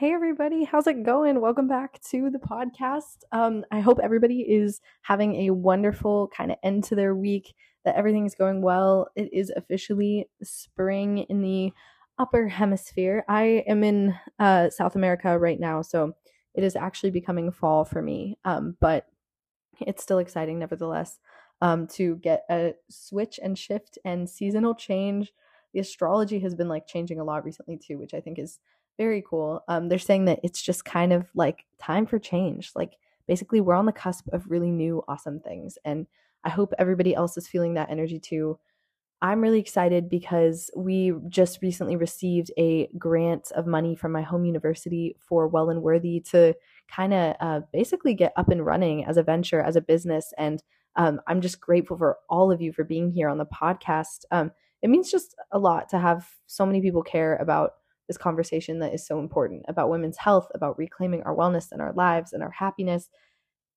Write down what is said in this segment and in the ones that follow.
Hey everybody, how's it going? Welcome back to the podcast. I hope everybody is having a wonderful kind of end to their week, that everything is going well. It is officially spring in the upper hemisphere. I am in South America right now, so it is actually becoming fall for me, but it's still exciting nevertheless to get a switch and shift and seasonal change. The astrology has been like changing a lot recently too, which I think is very cool. They're saying that it's just kind of like time for change. Like basically we're on the cusp of really new, awesome things. And I hope everybody else is feeling that energy too. I'm really excited because we just recently received a grant of money from my home university for Well and Worthy to kind of basically get up and running as a venture, as a business. And I'm just grateful for all of you for being here on the podcast. It means just a lot to have so many people care about this conversation that is so important about women's health, about reclaiming our wellness and our lives and our happiness.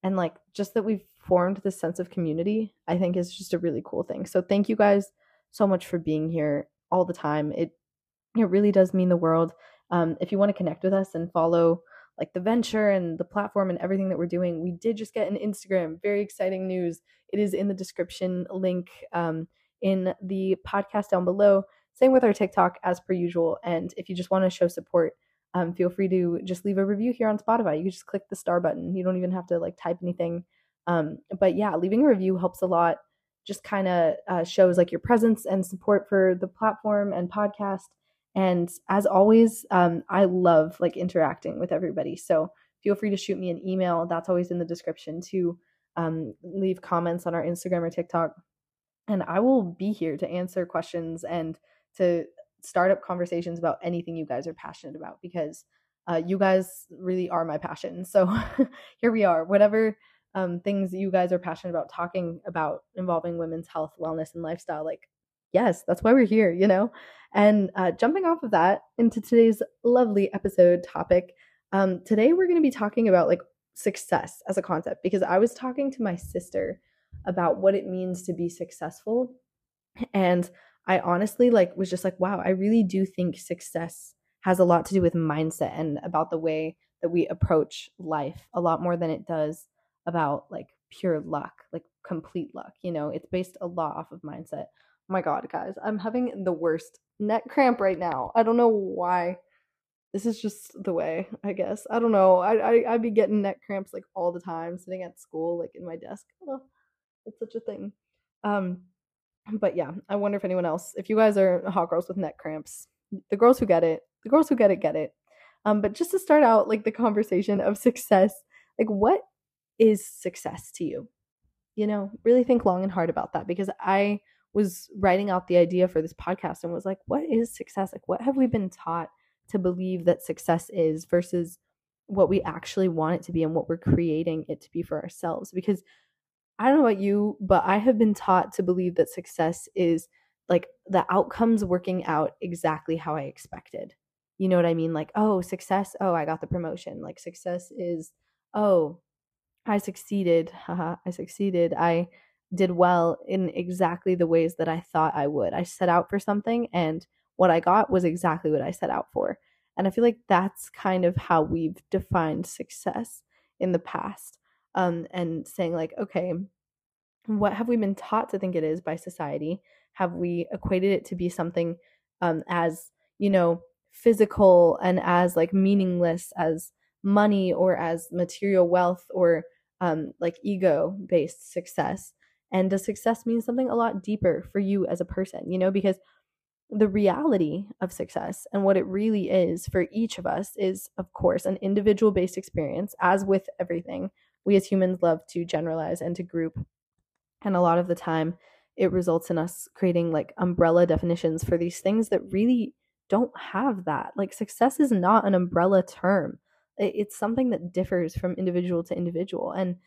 And like just that we've formed this sense of community, I think is just a really cool thing. So thank you guys so much for being here all the time. It really does mean the world. If you want to connect with us and follow like the venture and the platform and everything that we're doing, we did just get an Instagram, very exciting news. It is in the description link in the podcast down below. Same with our TikTok as per usual. And if you just want to show support, feel free to just leave a review here on Spotify. You can just click the star button. You don't even have to like type anything. But yeah, leaving a review helps a lot. Just kind of shows like your presence and support for the platform and podcast. And as always, I love like interacting with everybody. So feel free to shoot me an email. That's always in the description too. Leave comments on our Instagram or TikTok. And I will be here to answer questions and to start up conversations about anything you guys are passionate about, because you guys really are my passion. So here we are, whatever things you guys are passionate about talking about involving women's health, wellness, and lifestyle. Like, yes, that's why we're here, you know? And jumping off of that into today's lovely episode topic, today we're going to be talking about like success as a concept, because I was talking to my sister about what it means to be successful. And I honestly like was just like, wow, I really do think success has a lot to do with mindset and about the way that we approach life a lot more than it does about like pure luck, like complete luck. You know, it's based a lot off of mindset. Oh my God, guys, I'm having the worst neck cramp right now. I don't know why. This is just the way, I guess. I don't know. I'd be getting neck cramps like all the time, sitting at school, like in my desk. Oh, it's such a thing. But yeah, I wonder if anyone else, if you guys are hot girls with neck cramps, the girls who get it. But just to start out, like the conversation of success, like what is success to you? You know, really think long and hard about that, because I was writing out the idea for this podcast and was like, what is success? Like, what have we been taught to believe that success is versus what we actually want it to be and what we're creating it to be for ourselves? Because I don't know about you, but I have been taught to believe that success is like the outcomes working out exactly how I expected. You know what I mean? Like, oh, success. Oh, I got the promotion. Like success is, oh, I succeeded. I succeeded. I did well in exactly the ways that I thought I would. I set out for something and what I got was exactly what I set out for. And I feel like that's kind of how we've defined success in the past. And saying like, okay, what have we been taught to think it is by society? Have we equated it to be something as, you know, physical and as like meaningless as money or as material wealth or like ego-based success? And does success mean something a lot deeper for you as a person? You know, because the reality of success and what it really is for each of us is, of course, an individual-based experience. As with everything, we as humans love to generalize and to group. And a lot of the time it results in us creating like umbrella definitions for these things that really don't have that. Like success is not an umbrella term. It's something that differs from individual to individual. And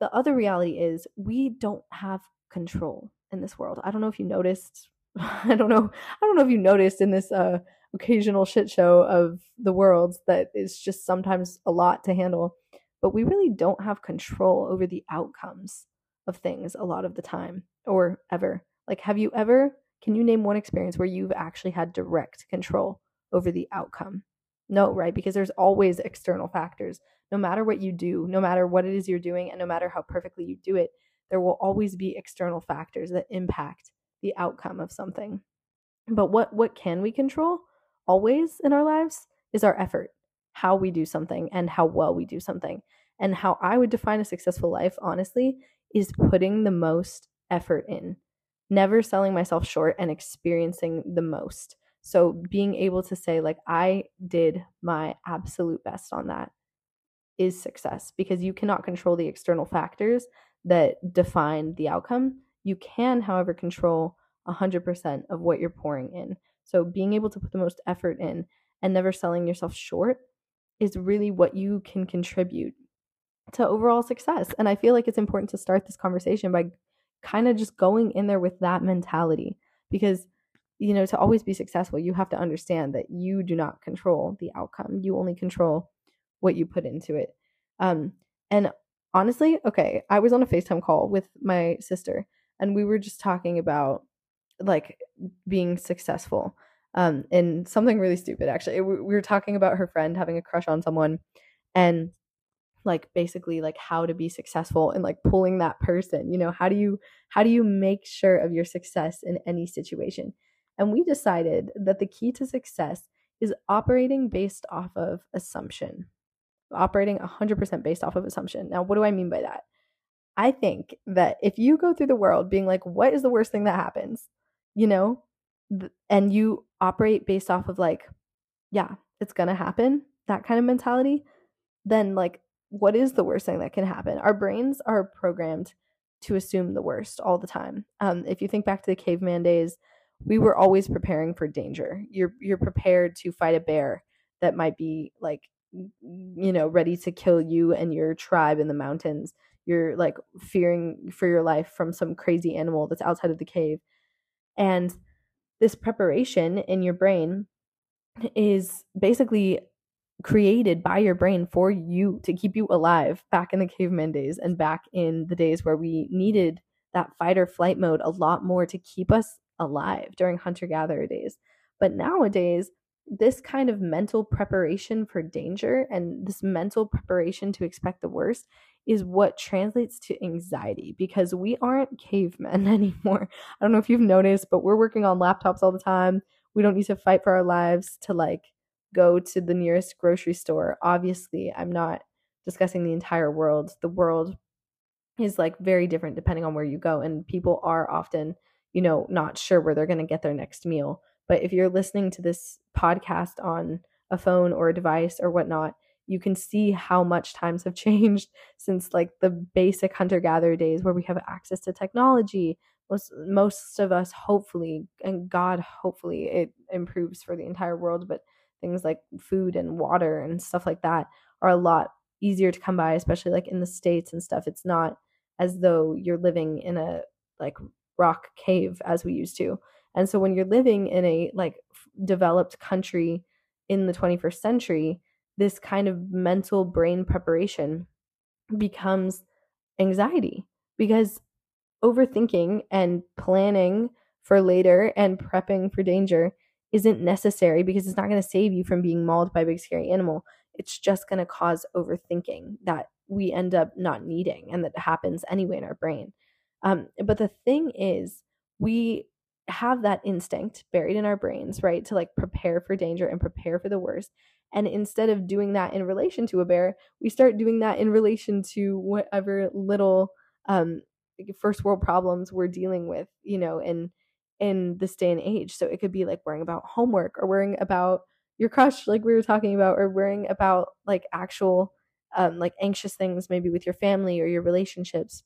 the other reality is we don't have control in this world. I don't know if you noticed. I don't know if you noticed in this occasional shit show of the world that is just sometimes a lot to handle. But we really don't have control over the outcomes of things a lot of the time or ever. Like, can you name one experience where you've actually had direct control over the outcome? No, right? Because there's always external factors. No matter what you do, no matter what it is you're doing, and no matter how perfectly you do it, there will always be external factors that impact the outcome of something. But what can we control always in our lives is our effort, how we do something and how well we do something. And how I would define a successful life, honestly, is putting the most effort in, never selling myself short and experiencing the most. So being able to say, like, I did my absolute best on that is success, because you cannot control the external factors that define the outcome. You can, however, control 100% of what you're pouring in. So being able to put the most effort in and never selling yourself short is really what you can contribute to overall success. And I feel like it's important to start this conversation by kind of just going in there with that mentality, because, you know, to always be successful, you have to understand that you do not control the outcome. You only control what you put into it. And honestly, okay, I was on a FaceTime call with my sister and we were just talking about like being successful and something really stupid, actually. We were talking about her friend having a crush on someone and like basically like how to be successful and like pulling that person, you know, how do you make sure of your success in any situation? And we decided that the key to success is operating based off of assumption, operating 100% based off of assumption. Now, what do I mean by that? I think that if you go through the world being like, what is the worst thing that happens, you know, and you operate based off of like, yeah, it's going to happen, that kind of mentality, then like, what is the worst thing that can happen? Our brains are programmed to assume the worst all the time. If you think back to the caveman days, we were always preparing for danger. You're prepared to fight a bear that might be like, you know, ready to kill you and your tribe in the mountains. You're like fearing for your life from some crazy animal that's outside of the cave. And this preparation in your brain is basically created by your brain for you to keep you alive back in the caveman days and back in the days where we needed that fight or flight mode a lot more to keep us alive during hunter-gatherer days. But nowadays, this kind of mental preparation for danger and this mental preparation to expect the worst is what translates to anxiety, because we aren't cavemen anymore. I don't know if you've noticed, but we're working on laptops all the time. We don't need to fight for our lives to like go to the nearest grocery store. Obviously, I'm not discussing the entire world. The world is like very different depending on where you go, and people are often, you know, not sure where they're going to get their next meal. But if you're listening to this podcast on a phone or a device or whatnot, you can see how much times have changed since like the basic hunter-gatherer days where we have access to technology. Most of us, hopefully, and God, hopefully it improves for the entire world, but things like food and water and stuff like that are a lot easier to come by, especially like in the States and stuff. It's not as though you're living in a like rock cave as we used to. And so when you're living in a like developed country in the 21st century, this kind of mental brain preparation becomes anxiety, because overthinking and planning for later and prepping for danger isn't necessary, because it's not going to save you from being mauled by a big scary animal. It's just going to cause overthinking that we end up not needing and that happens anyway in our brain. But the thing is, we have that instinct buried in our brains, right, to like prepare for danger and prepare for the worst. And instead of doing that in relation to a bear, we start doing that in relation to whatever little first world problems we're dealing with, you know, in this day and age. So it could be like worrying about homework or worrying about your crush, like we were talking about, or worrying about like actual like anxious things, maybe with your family or your relationships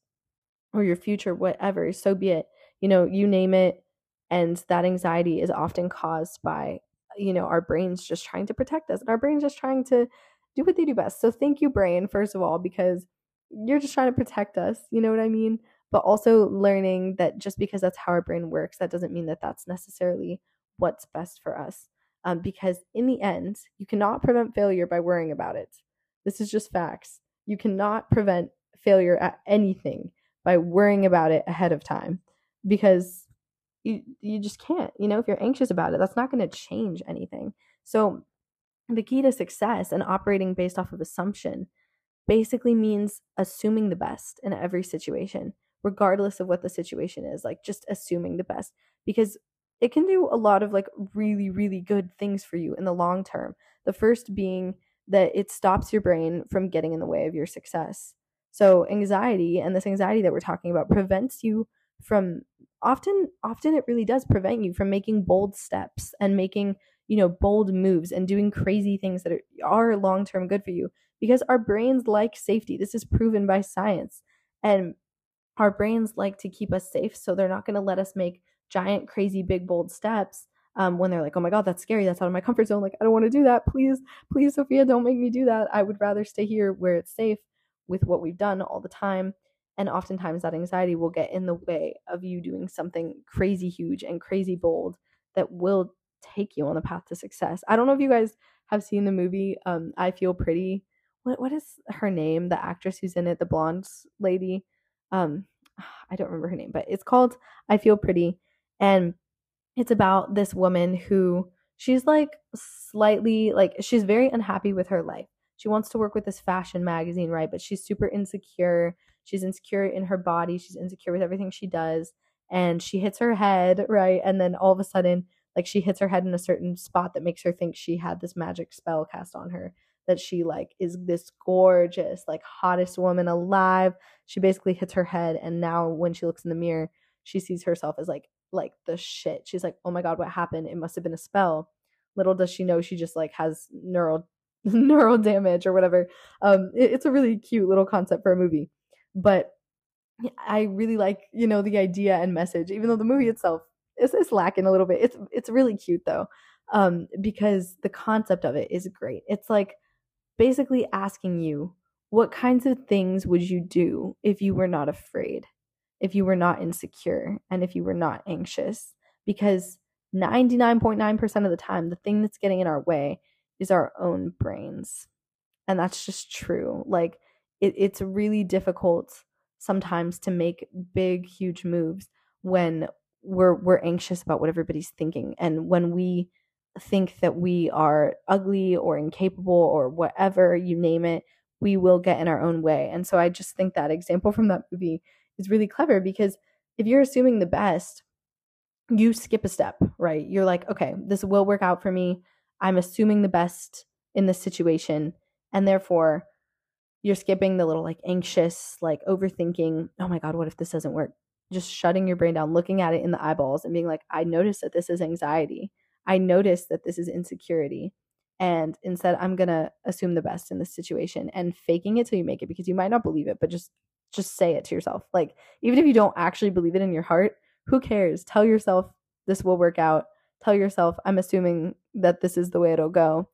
or your future, whatever. So be it, you know, you name it. And that anxiety is often caused by, you know, our brains just trying to protect us and our brains just trying to do what they do best. So thank you, brain, first of all, because you're just trying to protect us. You know what I mean? But also learning that just because that's how our brain works, that doesn't mean that that's necessarily what's best for us. Because in the end, you cannot prevent failure by worrying about it. This is just facts. You cannot prevent failure at anything by worrying about it ahead of time, because you just can't. You know, if you're anxious about it, that's not going to change anything. So The key to success and operating based off of assumption basically means assuming the best in every situation, regardless of what the situation is, like just assuming the best, because it can do a lot of like really, really good things for you in the long term. The first being that it stops your brain from getting in the way of your success. So anxiety, and this anxiety that we're talking about, prevents you from often it really does prevent you from making bold steps and making, you know, bold moves and doing crazy things that are long-term good for you, because our brains like safety. This is proven by science, and our brains like to keep us safe. So they're not going to let us make giant, crazy, big, bold steps when they're like, oh my God, that's scary. That's out of my comfort zone. Like, I don't want to do that. Please, Sophia, don't make me do that. I would rather stay here where it's safe with what we've done all the time. And oftentimes that anxiety will get in the way of you doing something crazy huge and crazy bold that will take you on the path to success. I don't know if you guys have seen the movie I Feel Pretty. What is her name? The actress who's in it, the blonde lady. I don't remember her name, but it's called I Feel Pretty. And it's about this woman who she's like slightly like she's very unhappy with her life. She wants to work with this fashion magazine, right? But she's super insecure. She's insecure in her body. She's insecure with everything she does. And she hits her head, right? And then all of a sudden, like she hits her head in a certain spot that makes her think she had this magic spell cast on her, that she like is this gorgeous, like hottest woman alive. She basically hits her head. And now when she looks in the mirror, she sees herself as like the shit. She's like, oh my God, what happened? It must have been a spell. Little does she know she just like has neural damage or whatever. It's a really cute little concept for a movie. But I really like, you know, the idea and message, even though the movie itself is lacking a little bit. It's really cute though, because the concept of it is great. It's like basically asking you, what kinds of things would you do if you were not afraid, if you were not insecure, and if you were not anxious? Because 99.9% of the time, the thing that's getting in our way is our own brains. And that's just true. Like, it's really difficult sometimes to make big, huge moves when we're anxious about what everybody's thinking. And when we think that we are ugly or incapable or whatever, you name it, we will get in our own way. And so I just think that example from that movie is really clever, because if you're assuming the best, you skip a step, right? You're like, okay, this will work out for me. I'm assuming the best in this situation. And therefore, you're skipping the little like anxious, like overthinking. Oh my God, what if this doesn't work? Just shutting your brain down, looking at it in the eyeballs and being like, I notice that this is anxiety. I notice that this is insecurity. And instead, I'm going to assume the best in this situation and faking it till you make it, because you might not believe it, but just say it to yourself. Like, even if you don't actually believe it in your heart, who cares? Tell yourself this will work out. Tell yourself, I'm assuming that this is the way it'll go.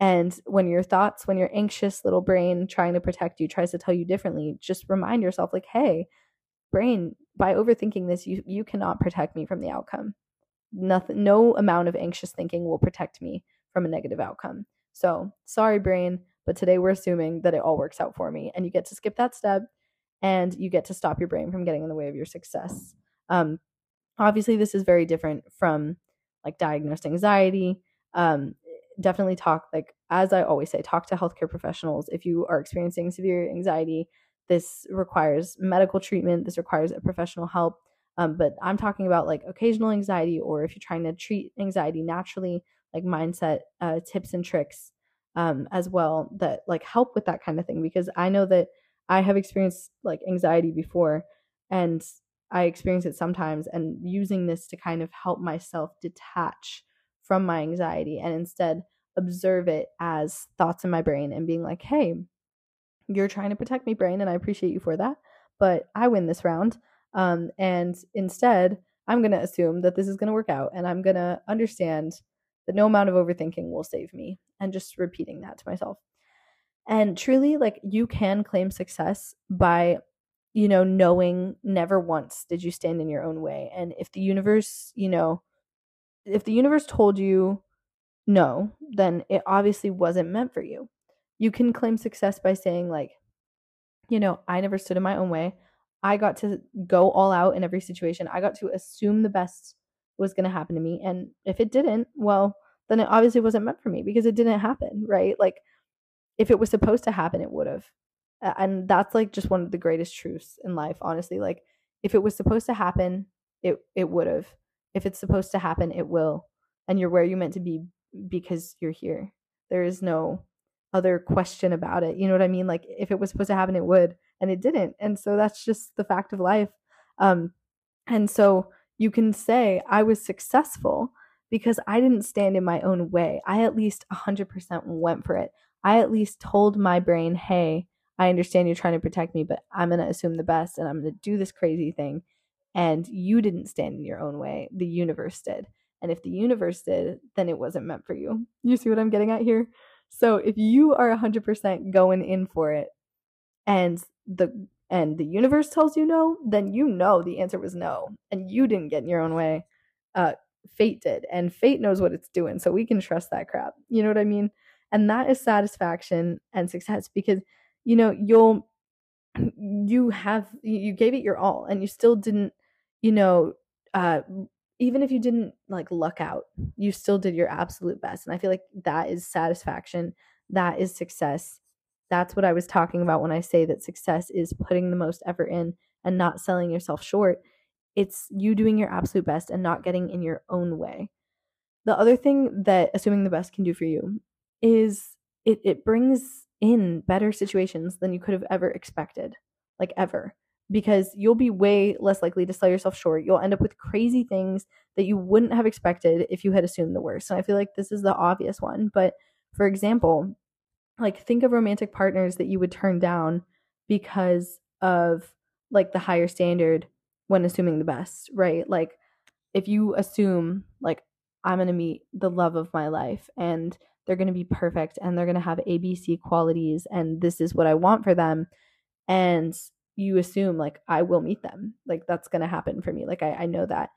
And when your thoughts, when your anxious little brain trying to protect you tries to tell you differently, just remind yourself like, hey, brain, by overthinking this, you cannot protect me from the outcome. Nothing, no amount of anxious thinking will protect me from a negative outcome. So sorry, brain, but today we're assuming that it all works out for me. And you get to skip that step, and you get to stop your brain from getting in the way of your success. Obviously, this is very different from like diagnosed anxiety. Definitely talk, like, as I always say, talk to healthcare professionals. If you are experiencing severe anxiety, this requires medical treatment. This requires a professional help. But I'm talking about like occasional anxiety, or if you're trying to treat anxiety naturally, like mindset tips and tricks as well that like help with that kind of thing. Because I know that I have experienced like anxiety before, and I experience it sometimes, and using this to kind of help myself detach from my anxiety and instead observe it as thoughts in my brain and being like, hey, you're trying to protect me, brain, and I appreciate you for that, but I win this round. And instead, I'm going to assume that this is going to work out, and I'm going to understand that no amount of overthinking will save me, and just repeating that to myself. And truly, like, you can claim success by, you know, knowing never once did you stand in your own way. And if the universe, you know, if the universe told you no, then it obviously wasn't meant for you. You can claim success by saying like, you know, I never stood in my own way. I got to go all out in every situation. I got to assume the best was going to happen to me. And if it didn't, well, then it obviously wasn't meant for me, because it didn't happen, right? Like, if it was supposed to happen, it would have. And that's like just one of the greatest truths in life, honestly. Like, if it was supposed to happen, it would have. If it's supposed to happen, it will. And you're where you're meant to be because you're here. There is no other question about it. You know what I mean? Like, if it was supposed to happen, it would, and it didn't. And so that's just the fact of life. And so you can say I was successful because I didn't stand in my own way. I at least 100% went for it. I at least told my brain, hey, I understand you're trying to protect me, but I'm going to assume the best and I'm going to do this crazy thing. And you didn't stand in your own way. The universe did. And if the universe did, then it wasn't meant for you. You see what I'm getting at here? So if you are 100% going in for it and the universe tells you no, then you know the answer was no. And you didn't get in your own way. Fate did. And fate knows what it's doing. So we can trust that crap. You know what I mean? And that is satisfaction and success, because, you know, you gave it your all, and you still didn't, you know, even if you didn't like luck out, you still did your absolute best. And I feel like that is satisfaction. That is success. That's what I was talking about when I say that success is putting the most effort in and not selling yourself short. It's you doing your absolute best and not getting in your own way. The other thing that assuming the best can do for you is it brings in better situations than you could have ever expected, like ever, because you'll be way less likely to sell yourself short. You'll end up with crazy things that you wouldn't have expected if you had assumed the worst. And I feel like this is the obvious one. But for example, like, think of romantic partners that you would turn down because of like the higher standard when assuming the best, right? Like, if you assume like I'm going to meet the love of my life and they're going to be perfect and they're going to have ABC qualities and this is what I want for them, and you assume like I will meet them, like that's going to happen for me, like I know that,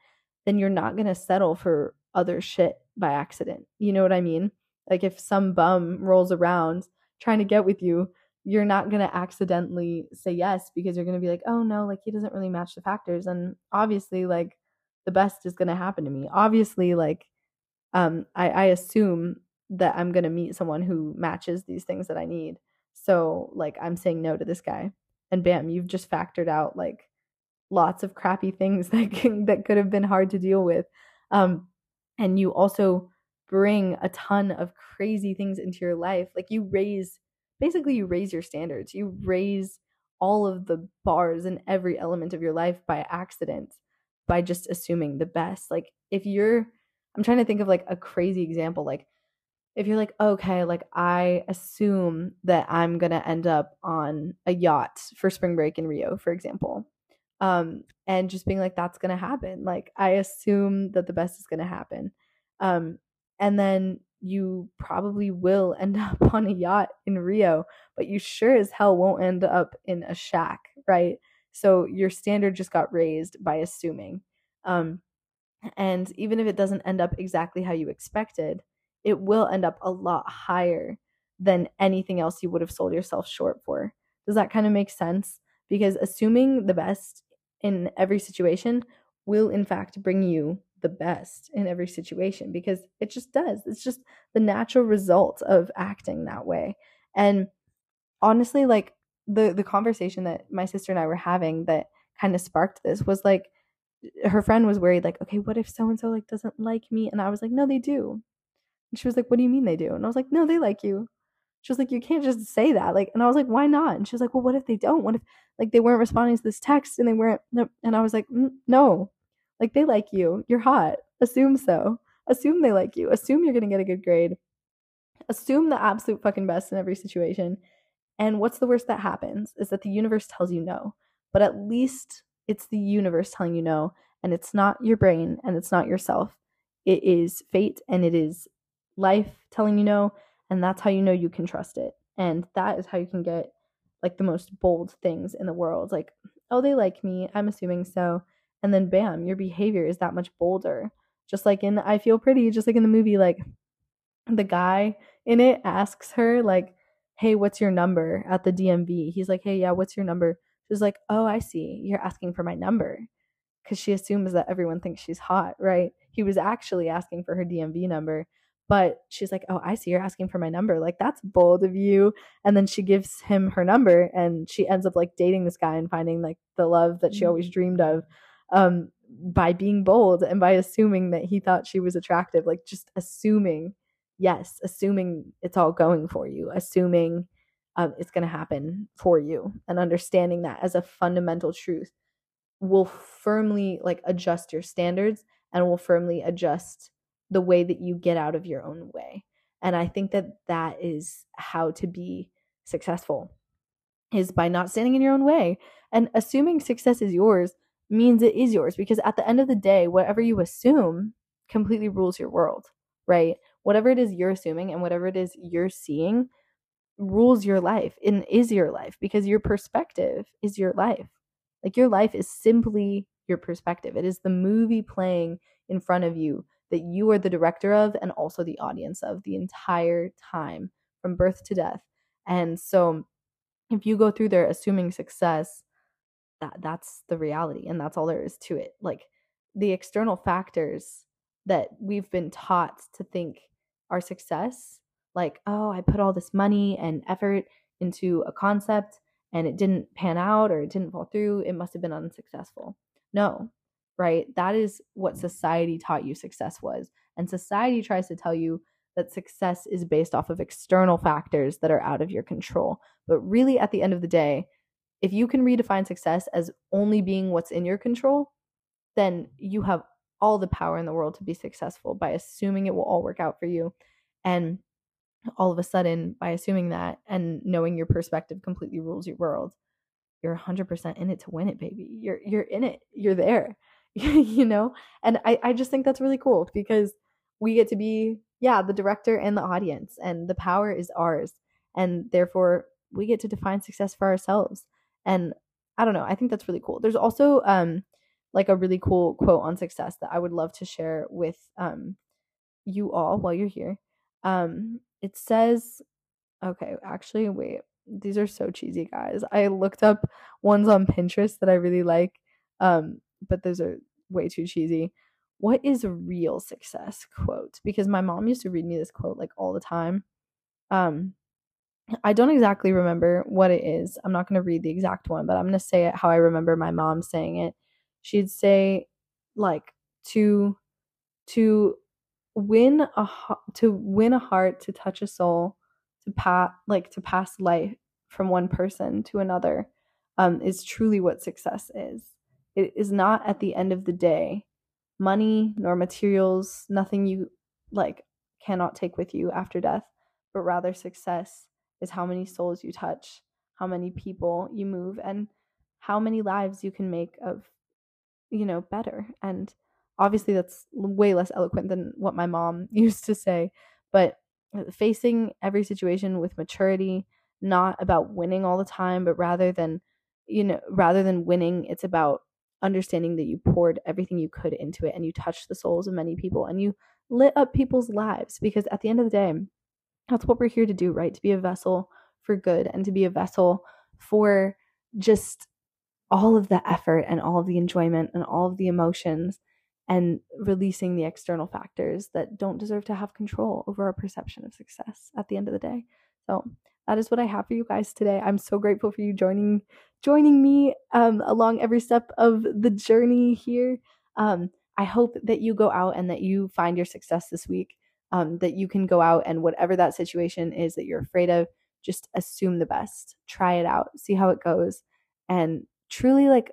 then you're not going to settle for other shit by accident. You know what I mean? Like, if some bum rolls around trying to get with you, you're not going to accidentally say yes, because you're going to be like, oh no, like he doesn't really match the factors. And obviously like the best is going to happen to me. Obviously, like I assume that I'm going to meet someone who matches these things that I need. So like I'm saying no to this guy, and bam, you've just factored out like lots of crappy things that could have been hard to deal with. And you also bring a ton of crazy things into your life. Like, you raise your standards. You raise all of the bars in every element of your life by accident, by just assuming the best. Like, I'm trying to think of like a crazy example. Like, if you're like, okay, like I assume that I'm going to end up on a yacht for spring break in Rio, for example, and just being like, that's going to happen. Like, I assume that the best is going to happen. And then you probably will end up on a yacht in Rio, but you sure as hell won't end up in a shack, right? So your standard just got raised by assuming. And even if it doesn't end up exactly how you expected, it will end up a lot higher than anything else you would have sold yourself short for. Does that kind of make sense? Because assuming the best in every situation will in fact bring you the best in every situation, because it just does. It's just the natural result of acting that way. And honestly, like the conversation that my sister and I were having that kind of sparked this was like, her friend was worried, like, okay, what if so-and-so like doesn't like me? And I was like, no, they do. And she was like, what do you mean they do? And I was like, no, they like you. She was like, you can't just say that. Like, and I was like, why not? And she was like, well, what if they don't? What if like they weren't responding to this text and they weren't? And I was like, no, like they like you. You're hot. Assume so. Assume they like you. Assume you're going to get a good grade. Assume the absolute fucking best in every situation. And what's the worst that happens is that the universe tells you no, but at least it's the universe telling you no. And it's not your brain and it's not yourself. It is fate and it is life telling you no, and that's how you know you can trust it. And that is how you can get like the most bold things in the world. Like, oh, they like me, I'm assuming so, and then bam, your behavior is that much bolder. Just like in I Feel Pretty, just like in the movie, like the guy in it asks her like, hey, what's your number at the DMV? He's like, hey, yeah, what's your number? She's like, oh, I see, you're asking for my number, because she assumes that everyone thinks she's hot, right? He was actually asking for her DMV number. But she's like, oh, I see you're asking for my number. Like, that's bold of you. And then she gives him her number, and she ends up like dating this guy and finding like the love that she always dreamed of, by being bold and by assuming that he thought she was attractive. Like, just assuming, yes, assuming it's all going for you, assuming it's going to happen for you, and understanding that as a fundamental truth will firmly like adjust your standards and will firmly adjust the way that you get out of your own way. And I think that that is how to be successful, is by not standing in your own way. And assuming success is yours means it is yours, because at the end of the day, whatever you assume completely rules your world, right? Whatever it is you're assuming and whatever it is you're seeing rules your life and is your life, because your perspective is your life. Like, your life is simply your perspective. It is the movie playing in front of you that you are the director of and also the audience of the entire time, from birth to death. And so if you go through there assuming success, that's the reality, and that's all there is to it. Like, the external factors that we've been taught to think are success, like, oh, I put all this money and effort into a concept and it didn't pan out or it didn't fall through, it must have been unsuccessful. No. Right? That is what society taught you success was. And society tries to tell you that success is based off of external factors that are out of your control. But really, at the end of the day, if you can redefine success as only being what's in your control, then you have all the power in the world to be successful by assuming it will all work out for you. And all of a sudden, by assuming that and knowing your perspective completely rules your world, you're 100% in it to win it, baby. You're in it. You're there. You know? And I just think that's really cool, because we get to be, the director and the audience, and the power is ours. And therefore, we get to define success for ourselves. And I don't know, I think that's really cool. There's also like a really cool quote on success that I would love to share with you all while you're here. It says, okay, actually, wait, these are so cheesy, guys. I looked up ones on Pinterest that I really like. But those are way too cheesy. What is real success quote? Because my mom used to read me this quote like all the time. I don't exactly remember what it is. I'm not going to read the exact one, but I'm going to say it how I remember my mom saying it. She'd say like, to win a heart, to touch a soul, to pass life from one person to another, is truly what success is. It is not, at the end of the day, money nor materials, nothing you like cannot take with you after death, but rather success is how many souls you touch, how many people you move, and how many lives you can make of, better. And obviously that's way less eloquent than what my mom used to say, but facing every situation with maturity, not about winning all the time, but rather than winning, it's about understanding that you poured everything you could into it, and you touched the souls of many people, and you lit up people's lives, because at the end of the day, that's what we're here to do, right? To be a vessel for good, and to be a vessel for just all of the effort and all of the enjoyment and all of the emotions, and releasing the external factors that don't deserve to have control over our perception of success at the end of the day. So that is what I have for you guys today. I'm so grateful for you joining me along every step of the journey here. I hope that you go out and that you find your success this week, that you can go out and whatever that situation is that you're afraid of, just assume the best, try it out, see how it goes, and truly like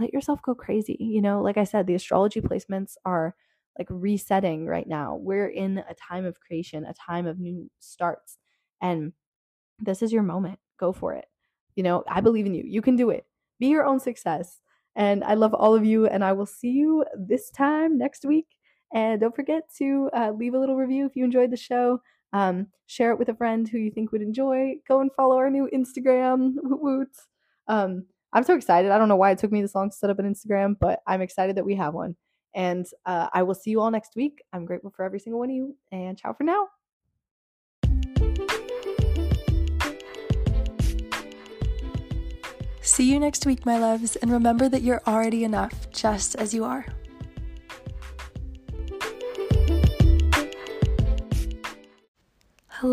let yourself go crazy. Like I said, the astrology placements are like resetting right now. We're in a time of creation, a time of new starts, and this is your moment. Go for it. I believe in you. You can do it. Be your own success. And I love all of you. And I will see you this time next week. And don't forget to leave a little review if you enjoyed the show. Share it with a friend who you think would enjoy. Go and follow our new Instagram. Woot woot. I'm so excited. I don't know why it took me this long to set up an Instagram, but I'm excited that we have one. And I will see you all next week. I'm grateful for every single one of you. And ciao for now. See you next week, my loves, and remember that you're already enough just as you are.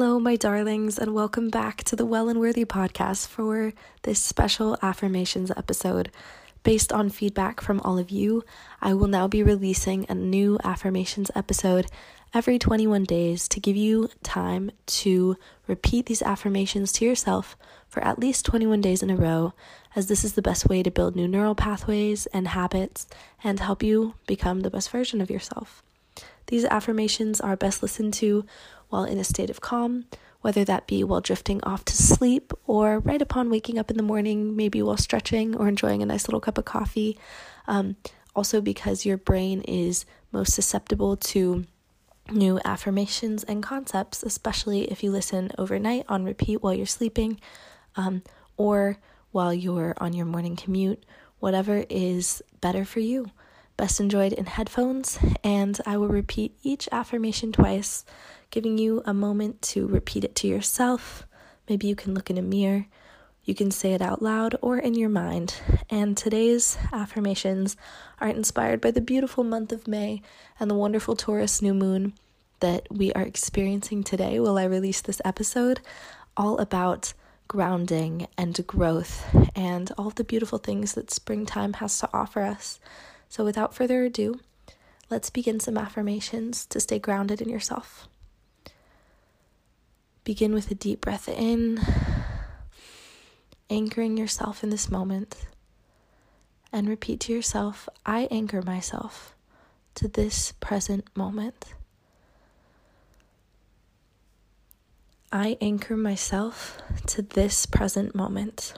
Hello, my darlings, and welcome back to the Well and Worthy podcast for this special affirmations episode. Based on feedback from all of you, I will now be releasing a new affirmations episode every 21 days to give you time to repeat these affirmations to yourself for at least 21 days in a row, as this is the best way to build new neural pathways and habits and help you become the best version of yourself. These affirmations are best listened to while in a state of calm, whether that be while drifting off to sleep or right upon waking up in the morning, maybe while stretching or enjoying a nice little cup of coffee. Also because your brain is most susceptible to new affirmations and concepts, especially if you listen overnight on repeat while you're sleeping, or while you're on your morning commute, whatever is better for you. Best enjoyed in headphones, and I will repeat each affirmation twice, giving you a moment to repeat it to yourself. Maybe you can look in a mirror, you can say it out loud or in your mind. And today's affirmations are inspired by the beautiful month of May and the wonderful Taurus new moon that we are experiencing today while I release this episode, all about grounding and growth and all the beautiful things that springtime has to offer us. So without further ado, let's begin some affirmations to stay grounded in yourself. Begin with a deep breath in, anchoring yourself in this moment, and repeat to yourself, I anchor myself to this present moment. I anchor myself to this present moment.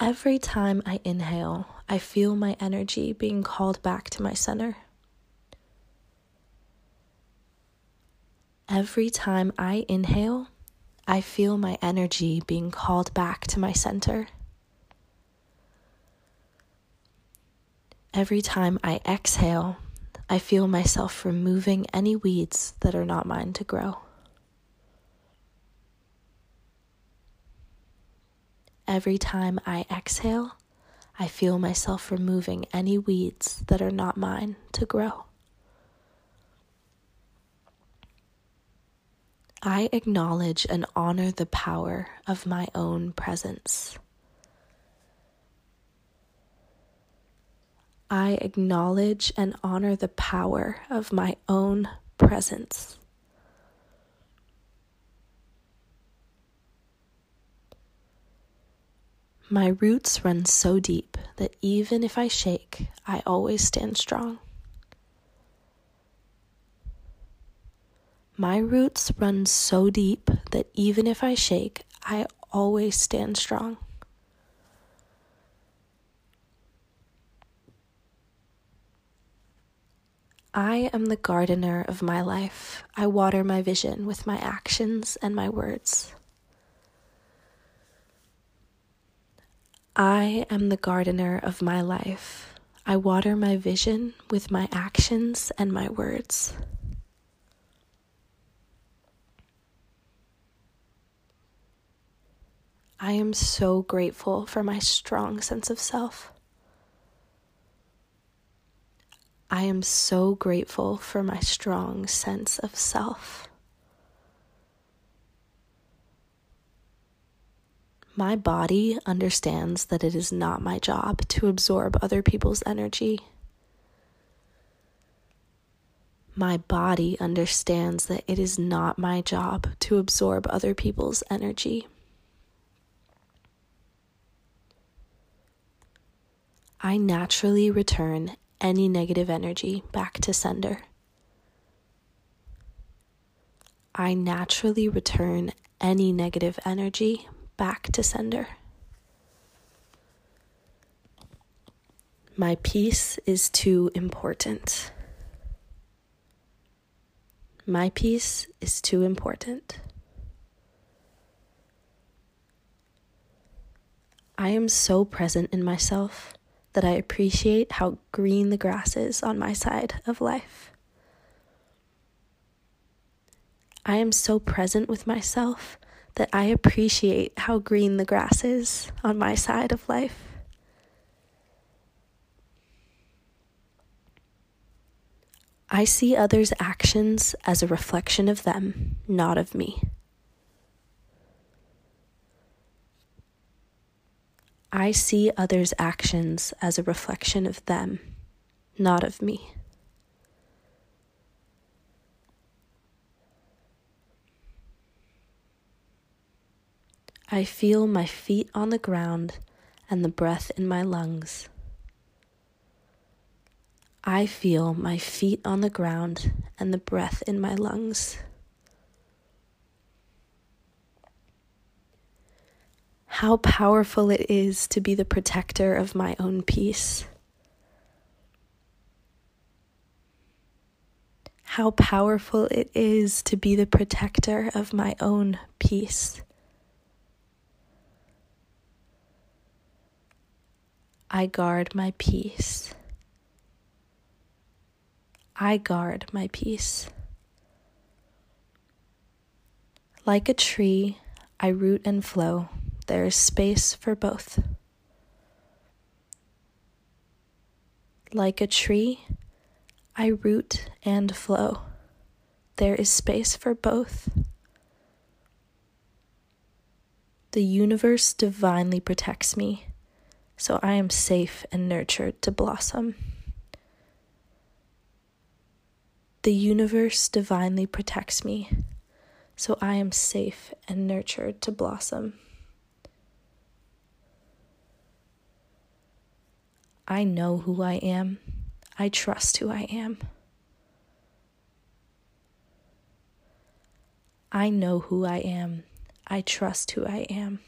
Every time I inhale, I feel my energy being called back to my center. Every time I inhale, I feel my energy being called back to my center. Every time I exhale, I feel myself removing any weeds that are not mine to grow. Every time I exhale, I feel myself removing any weeds that are not mine to grow. I acknowledge and honor the power of my own presence. I acknowledge and honor the power of my own presence. My roots run so deep that even if I shake, I always stand strong. My roots run so deep that even if I shake, I always stand strong. I am the gardener of my life. I water my vision with my actions and my words. I am the gardener of my life. I water my vision with my actions and my words. I am so grateful for my strong sense of self. I am so grateful for my strong sense of self. My body understands that it is not my job to absorb other people's energy. My body understands that it is not my job to absorb other people's energy. I naturally return any negative energy back to sender. I naturally return any negative energy back to sender. My peace is too important. My peace is too important. I am so present in myself that I appreciate how green the grass is on my side of life. I am so present with myself that I appreciate how green the grass is on my side of life. I see others' actions as a reflection of them, not of me. I see others' actions as a reflection of them, not of me. I feel my feet on the ground and the breath in my lungs. I feel my feet on the ground and the breath in my lungs. How powerful it is to be the protector of my own peace. How powerful it is to be the protector of my own peace. I guard my peace. I guard my peace. Like a tree, I root and flow. There is space for both. Like a tree, I root and flow. There is space for both. The universe divinely protects me, so I am safe and nurtured to blossom. The universe divinely protects me, so I am safe and nurtured to blossom. I know who I am. I trust who I am. I know who I am. I trust who I am.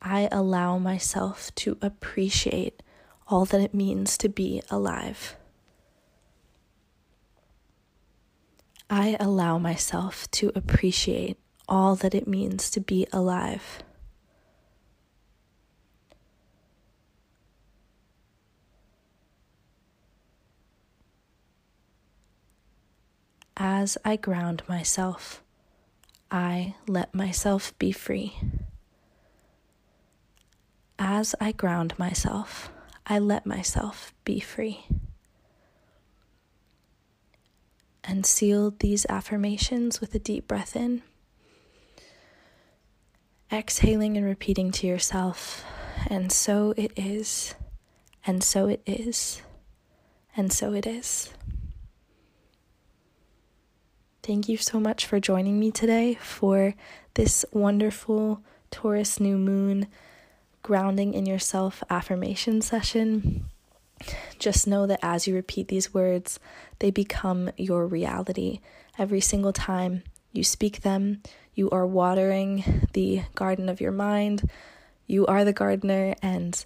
I allow myself to appreciate all that it means to be alive. I allow myself to appreciate all that it means to be alive. As I ground myself, I let myself be free. As I ground myself, I let myself be free. And seal these affirmations with a deep breath in, exhaling and repeating to yourself, and so it is, and so it is, and so it is. Thank you so much for joining me today for this wonderful Taurus new moon grounding in yourself affirmation session. Just know that as you repeat these words, they become your reality. Every single time you speak them, you are watering the garden of your mind. You are the gardener, and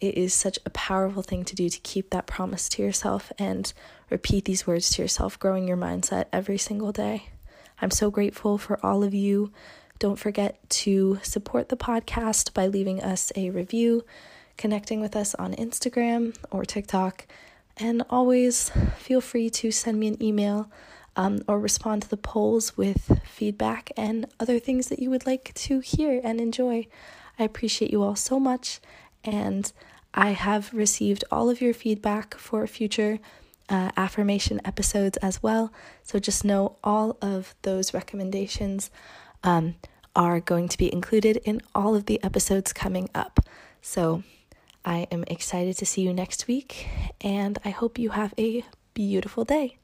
it is such a powerful thing to do, to keep that promise to yourself and repeat these words to yourself, growing your mindset every single day. I'm so grateful for all of you. Don't forget to support the podcast by leaving us a review, connecting with us on Instagram or TikTok, and always feel free to send me an email or respond to the polls with feedback and other things that you would like to hear and enjoy. I appreciate you all so much, and I have received all of your feedback for future affirmation episodes as well, so just know all of those recommendations are going to be included in all of the episodes coming up. So I am excited to see you next week, and I hope you have a beautiful day.